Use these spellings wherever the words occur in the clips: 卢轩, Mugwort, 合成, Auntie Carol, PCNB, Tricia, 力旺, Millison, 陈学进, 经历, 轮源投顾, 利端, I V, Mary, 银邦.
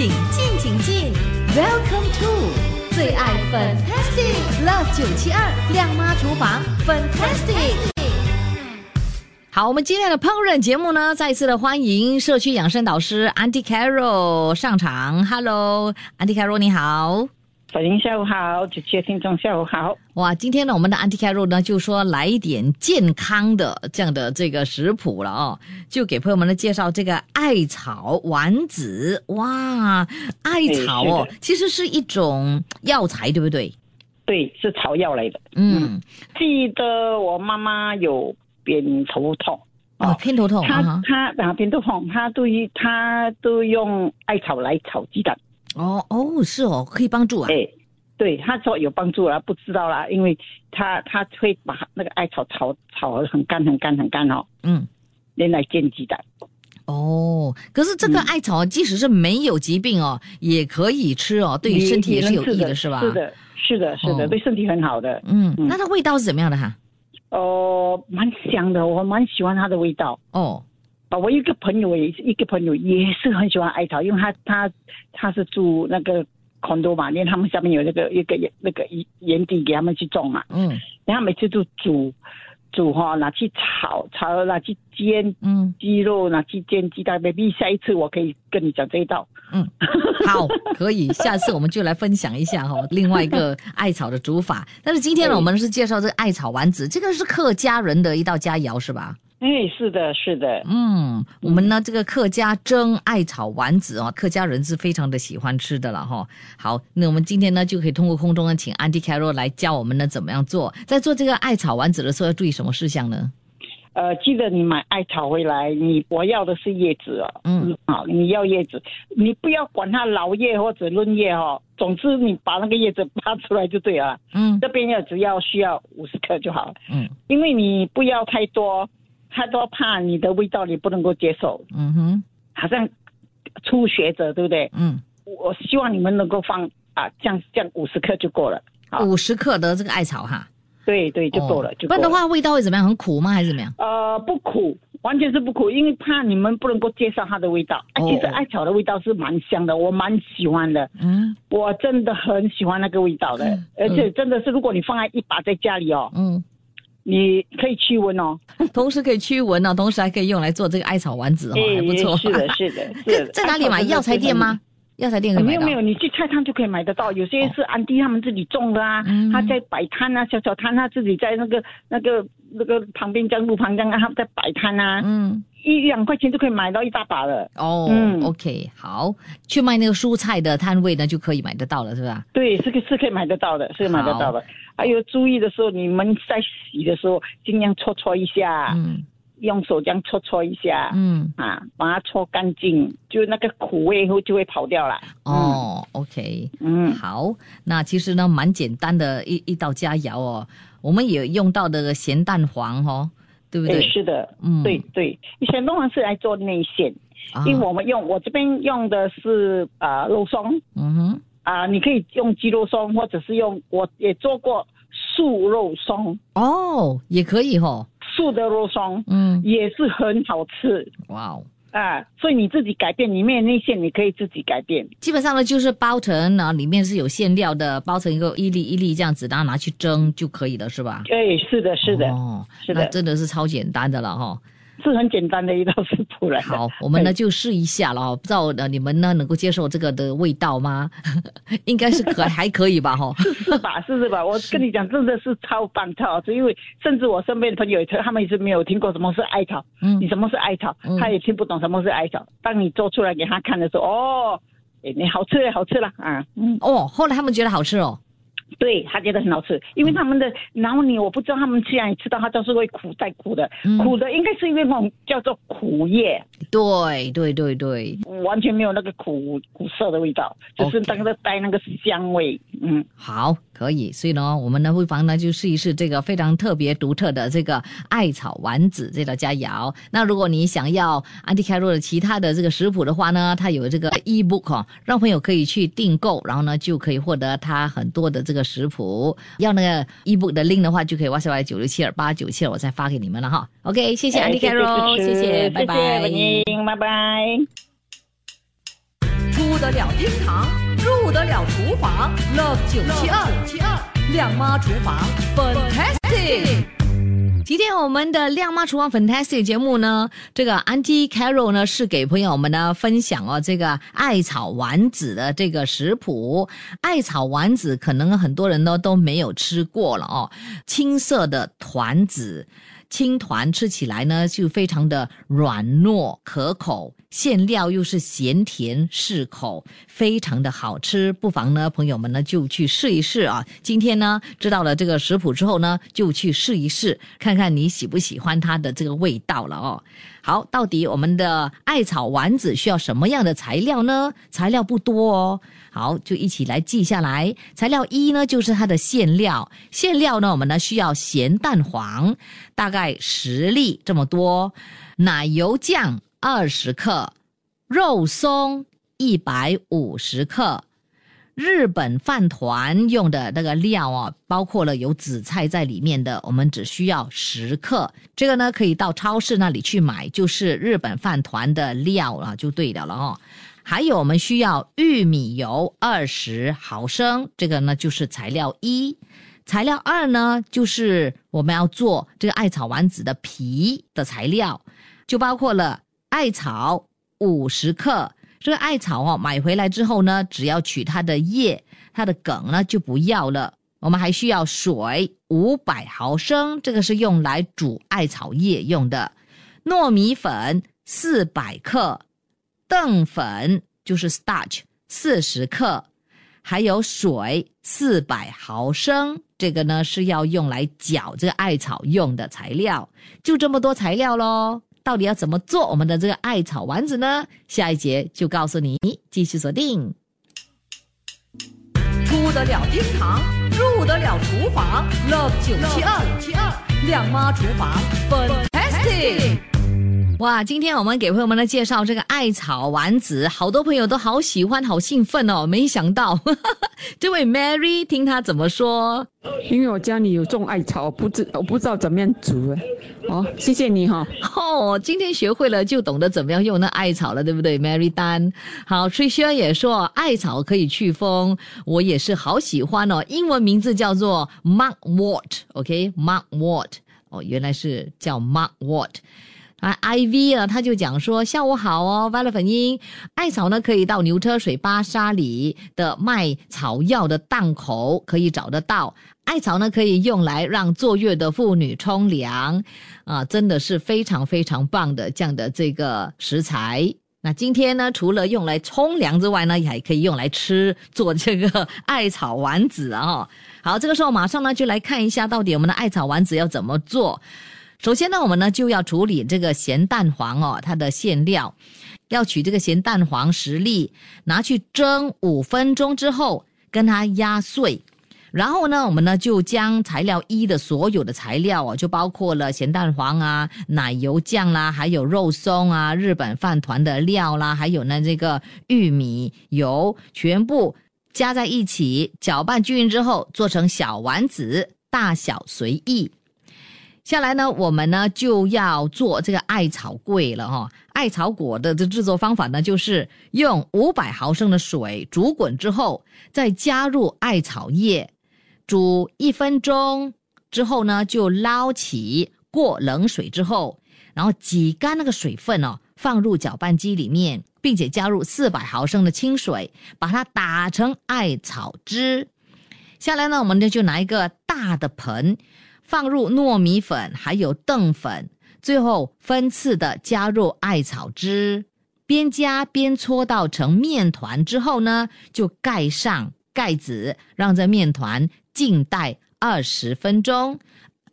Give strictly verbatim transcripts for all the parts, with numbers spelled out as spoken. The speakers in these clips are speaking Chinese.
请进，请进 ，Welcome to 最爱 Fantastic Love 九七二亮妈厨房 Fantastic。好，我们今天的烹饪节目呢，再次的欢迎社区养生导师 Auntie Carol 上场。Hello，Auntie Carol 你好。小林下午好，主持人听众下午好。哇，今天呢，我们的 Auntie Carol 呢，就说来一点健康的这样的这个食谱了哦，就给朋友们呢介绍这个艾草丸子。哇，艾草哦，其实是一种药材，对不对？对，是草药来的。嗯，记得我妈妈有偏头痛。哦，偏头痛。她她啊，偏头痛，她都她都用艾草来炒鸡蛋。哦哦，是哦，可以帮助啊。哎，对，他说有帮助啦，不知道啦，因为他他会把那个艾草炒炒很干很干很干哦。嗯，连来煎鸡蛋。哦，可是这个艾草即使是没有疾病哦，嗯、也可以吃哦，对于身体也是有益的，是吧？是的，是的，是的，哦、对身体很好的。嗯，嗯那它味道是怎么样的哈？哦、呃，蛮香的，我蛮喜欢它的味道。哦。我一个朋友也一个朋友也是很喜欢艾草，因为他他他是住那个 condo 嘛，因为他们下面有那个一个那个园地给他们去种嘛，嗯，然后每次都煮煮哈、哦，拿去炒炒，拿去煎，嗯，鸡肉拿去煎鸡蛋 ，baby， 下一次我可以跟你讲这一道，嗯，好，可以，下次我们就来分享一下哈、哦，另外一个艾草的煮法，但是今天呢，我们是介绍这个艾草丸子，这个是客家人的一道佳肴是吧？哎，是的，是的，嗯，我们呢这个客家蒸艾草丸子哦，客家人是非常的喜欢吃的了哈、哦。好，那我们今天呢就可以通过空中呢请 Auntie Carol 来教我们呢怎么样做。在做这个艾草丸子的时候要注意什么事项呢？呃，记得你买艾草回来，你我要的是叶子哦，嗯，好，你要叶子，你不要管它老叶或者嫩叶哦，总之你把那个叶子拔出来就对了。嗯，这边要只要需要五十克就好了。嗯，因为你不要太多。他都怕你的味道你不能够接受，嗯哼，好像初学者对不对？嗯，我希望你们能够放啊，这样这样五十克就够了，五十克的这个艾草哈，对对就够了，不然的话味道会怎么样？很苦吗？还是怎么样？呃，不苦，完全是不苦，因为怕你们不能够接受它的味道。啊，其实艾草的味道是蛮香的，我蛮喜欢的，嗯，我真的很喜欢那个味道的，嗯、而且真的是如果你放在一把在家里哦，嗯。你可以驱蚊哦，同时可以驱蚊哦，同时还可以用来做这个艾草丸子哦，欸、还不错。是的，是的，是的。在哪里买？药材店吗？药材店可以买到。没有没有，你去菜摊就可以买得到。有些是安迪他们自己种的啊，哦、他在摆摊啊，小小摊他自己在那个那个那个旁边江路旁江啊，他在摆摊啊，嗯，一两块钱就可以买到一大把了。哦、嗯、，OK， 好，去卖那个蔬菜的摊位呢就可以买得到了，是吧？对，是是可以买得到的，是买得到的。还有注意的时候，你们在洗的时候尽量搓搓一下，嗯，用手这样搓搓一下，嗯啊，把它搓干净，就那个苦味后就会跑掉了。哦、嗯、，OK， 嗯，好，那其实呢蛮简单的一一道佳肴哦，我们也用到的咸蛋黄哦，对不对？对是的，嗯，对对，咸蛋黄是来做内馅，啊、因为我们用我这边用的是啊、呃、肉松，嗯哼。啊、呃，你可以用鸡肉松，或者是用我也做过素肉松哦，也可以哦，素的肉松，嗯，也是很好吃。哇哦，啊、呃，所以你自己改变里面的内馅，你可以自己改变。基本上呢，就是包成啊，里面是有馅料的，包成一个一粒一粒这样子，然后拿去蒸就可以了，是吧？对，是的，是的，哦，是的，那真的是超简单的了哈、哦。是很简单的一道食谱来的。好，我们呢就试一下了，不知道你们呢能够接受这个的味道吗？应该是可还可以吧，哈。是吧，是是吧？我跟你讲，真的是超棒超好吃，因为甚至我身边的朋友，他们也是没有听过什么是艾草，嗯，你什么是艾草，他也听不懂什么是艾草。嗯、当你做出来给他看的时候，哦，哎，你好吃了，好吃了啊，嗯，哦，后来他们觉得好吃哦。对他觉得很好吃，因为他们的脑里我不知道他们既然吃到它都是会苦带苦的，嗯、苦的应该是因为那种叫做苦叶。对对对对，完全没有那个苦苦涩的味道，就是那个带那个香味。嗯，好，可以。所以呢，我们呢不妨呢就试一试这个非常特别独特的这个艾草丸子这道佳肴。那如果你想要 Auntie Carol 的其他的这个食谱的话呢，它有这个 ebook 哦，让朋友可以去订购，然后呢就可以获得它很多的这个。食谱要那个 ebook 的 link 的话，就可以 WhatsApp 来九六七二八九七二，我再发给你们了哈。OK， 谢谢 Auntie Carol， 谢谢，拜拜，拜拜。出得了厅堂，入得了厨房 ，Love 九七二亮妈厨房 ，Fantastic。今天我们的亮妈厨房 Fantastic 节目呢，这个 Auntie Carol 呢是给朋友们呢分享哦这个艾草丸子的这个食谱。艾草丸子可能很多人呢都没有吃过了哦，青色的团子，青团吃起来呢就非常的软糯可口，馅料又是咸甜适口，非常的好吃，不妨呢朋友们呢就去试一试啊。今天呢知道了这个食谱之后呢，就去试一试，看看你喜不喜欢它的这个味道了哦。好，到底我们的艾草丸子需要什么样的材料呢？材料不多哦，好，就一起来记下来。材料一呢就是它的馅料，馅料呢我们呢需要咸蛋黄大概十粒这么多，奶油酱二十克，肉松一百五十克，日本饭团用的那个料哦，包括了有紫菜在里面的，我们只需要十克。这个呢，可以到超市那里去买，就是日本饭团的料啊，就对了了哦。还有我们需要玉米油二十毫升，这个呢就是材料一。材料二呢，就是我们要做这个艾草丸子的皮的材料，就包括了艾草五十克，这个艾草哦，买回来之后呢，只要取它的叶，它的梗呢就不要了。我们还需要水五百毫升，这个是用来煮艾草叶用的。糯米粉四百克，淀粉就是 starch 四十克，还有水四百毫升，这个呢是要用来搅这个艾草用的材料。就这么多材料咯。到底要怎么做我们的这个艾草丸子呢？下一节就告诉你，继续锁定。出得了厅堂，入得了厨房 ，Love 九七二亮妈厨房 ，Fantastic！ 哇，今天我们给朋友们来介绍这个艾草丸子，好多朋友都好喜欢，好兴奋哦！没想到呵呵这位 Mary 听她怎么说。因为我家里有种艾草，我不知我不知道怎么样煮哎。哦，谢谢你哈。哦，今天学会了就懂得怎么样用那艾草了，对不对 ，Mary 丹？好 ，Tricia 也说艾草可以祛风，我也是好喜欢哦。英文名字叫做 Mugwort，OK，Mugwort， 哦，原来是叫 Mugwort。啊 ，I V 呢，他就讲说下午好哦，歪了粉音。艾草呢可以到牛车水巴沙里的卖草药的档口可以找得到。艾草呢可以用来让坐月的妇女冲凉，啊，真的是非常非常棒的这样的这个食材。那今天呢，除了用来冲凉之外呢，也可以用来吃，做这个艾草丸子哦。好，这个时候马上呢就来看一下到底我们的艾草丸子要怎么做。首先呢，我们呢就要处理这个咸蛋黄哦，它的馅料，要取这个咸蛋黄十粒，拿去蒸五分钟之后，跟它压碎。然后呢，我们呢就将材料一的所有的材料哦，就包括了咸蛋黄啊、奶油酱啦，还有肉松啊、日本饭团的料啦，还有呢这个玉米油，全部加在一起，搅拌均匀之后，做成小丸子，大小随意。下来呢，我们呢就要做这个艾草粿了哦。艾草粿的这制作方法呢，就是用五百毫升的水煮滚之后，再加入艾草叶，煮一分钟之后呢，就捞起，过冷水之后，然后挤干那个水分哦，放入搅拌机里面，并且加入四百毫升的清水，把它打成艾草汁。下来呢，我们就拿一个大的盆，放入糯米粉还有淀粉，最后分次的加入艾草汁，边加边搓到成面团之后呢，就盖上盖子，让这面团静待二十分钟。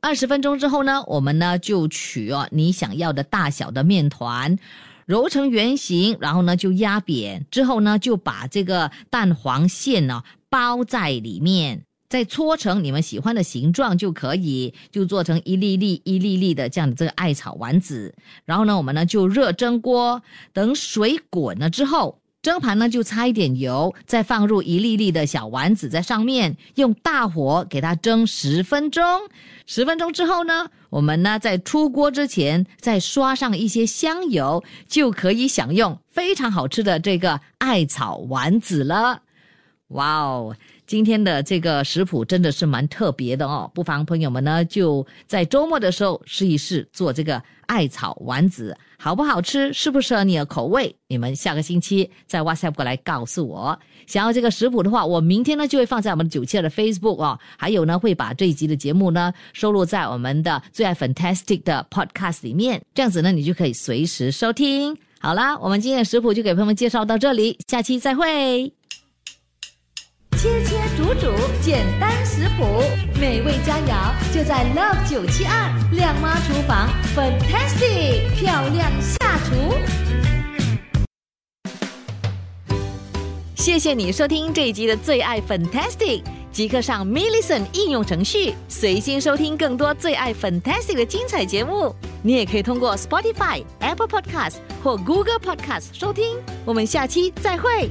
二十分钟之后呢，我们呢就取哦你想要的大小的面团，揉成圆形，然后呢就压扁，之后呢就把这个蛋黄馅呢、哦、包在里面。再搓成你们喜欢的形状就可以，就做成一粒粒一粒粒的这样的这个艾草丸子。然后呢，我们呢就热蒸锅，等水滚了之后，蒸盘呢就擦一点油，再放入一粒粒的小丸子在上面，用大火给它蒸十分钟。十分钟之后呢，我们呢在出锅之前再刷上一些香油，就可以享用非常好吃的这个艾草丸子了。哇哦，今天的这个食谱真的是蛮特别的哦，不妨朋友们呢就在周末的时候试一试做这个艾草丸子，好不好吃，适不适合你的口味，你们下个星期在 WhatsApp 过来告诉我。想要这个食谱的话，我明天呢就会放在我们九七二的 Facebook 哦，还有呢会把这一集的节目呢收录在我们的最爱 Fantastic 的 Podcast 里面，这样子呢你就可以随时收听。好啦，我们今天的食谱就给朋友们介绍到这里，下期再会。切切煮煮，简单食谱，美味佳肴就在 Love 九七二亮妈厨房 ，Fantastic 漂亮下厨。谢谢你收听这一集的最爱 Fantastic， 即刻上 Millison 应用程序，随心收听更多最爱 Fantastic 的精彩节目。你也可以通过 Spotify、Apple Podcast 或 Google Podcast 收听。我们下期再会。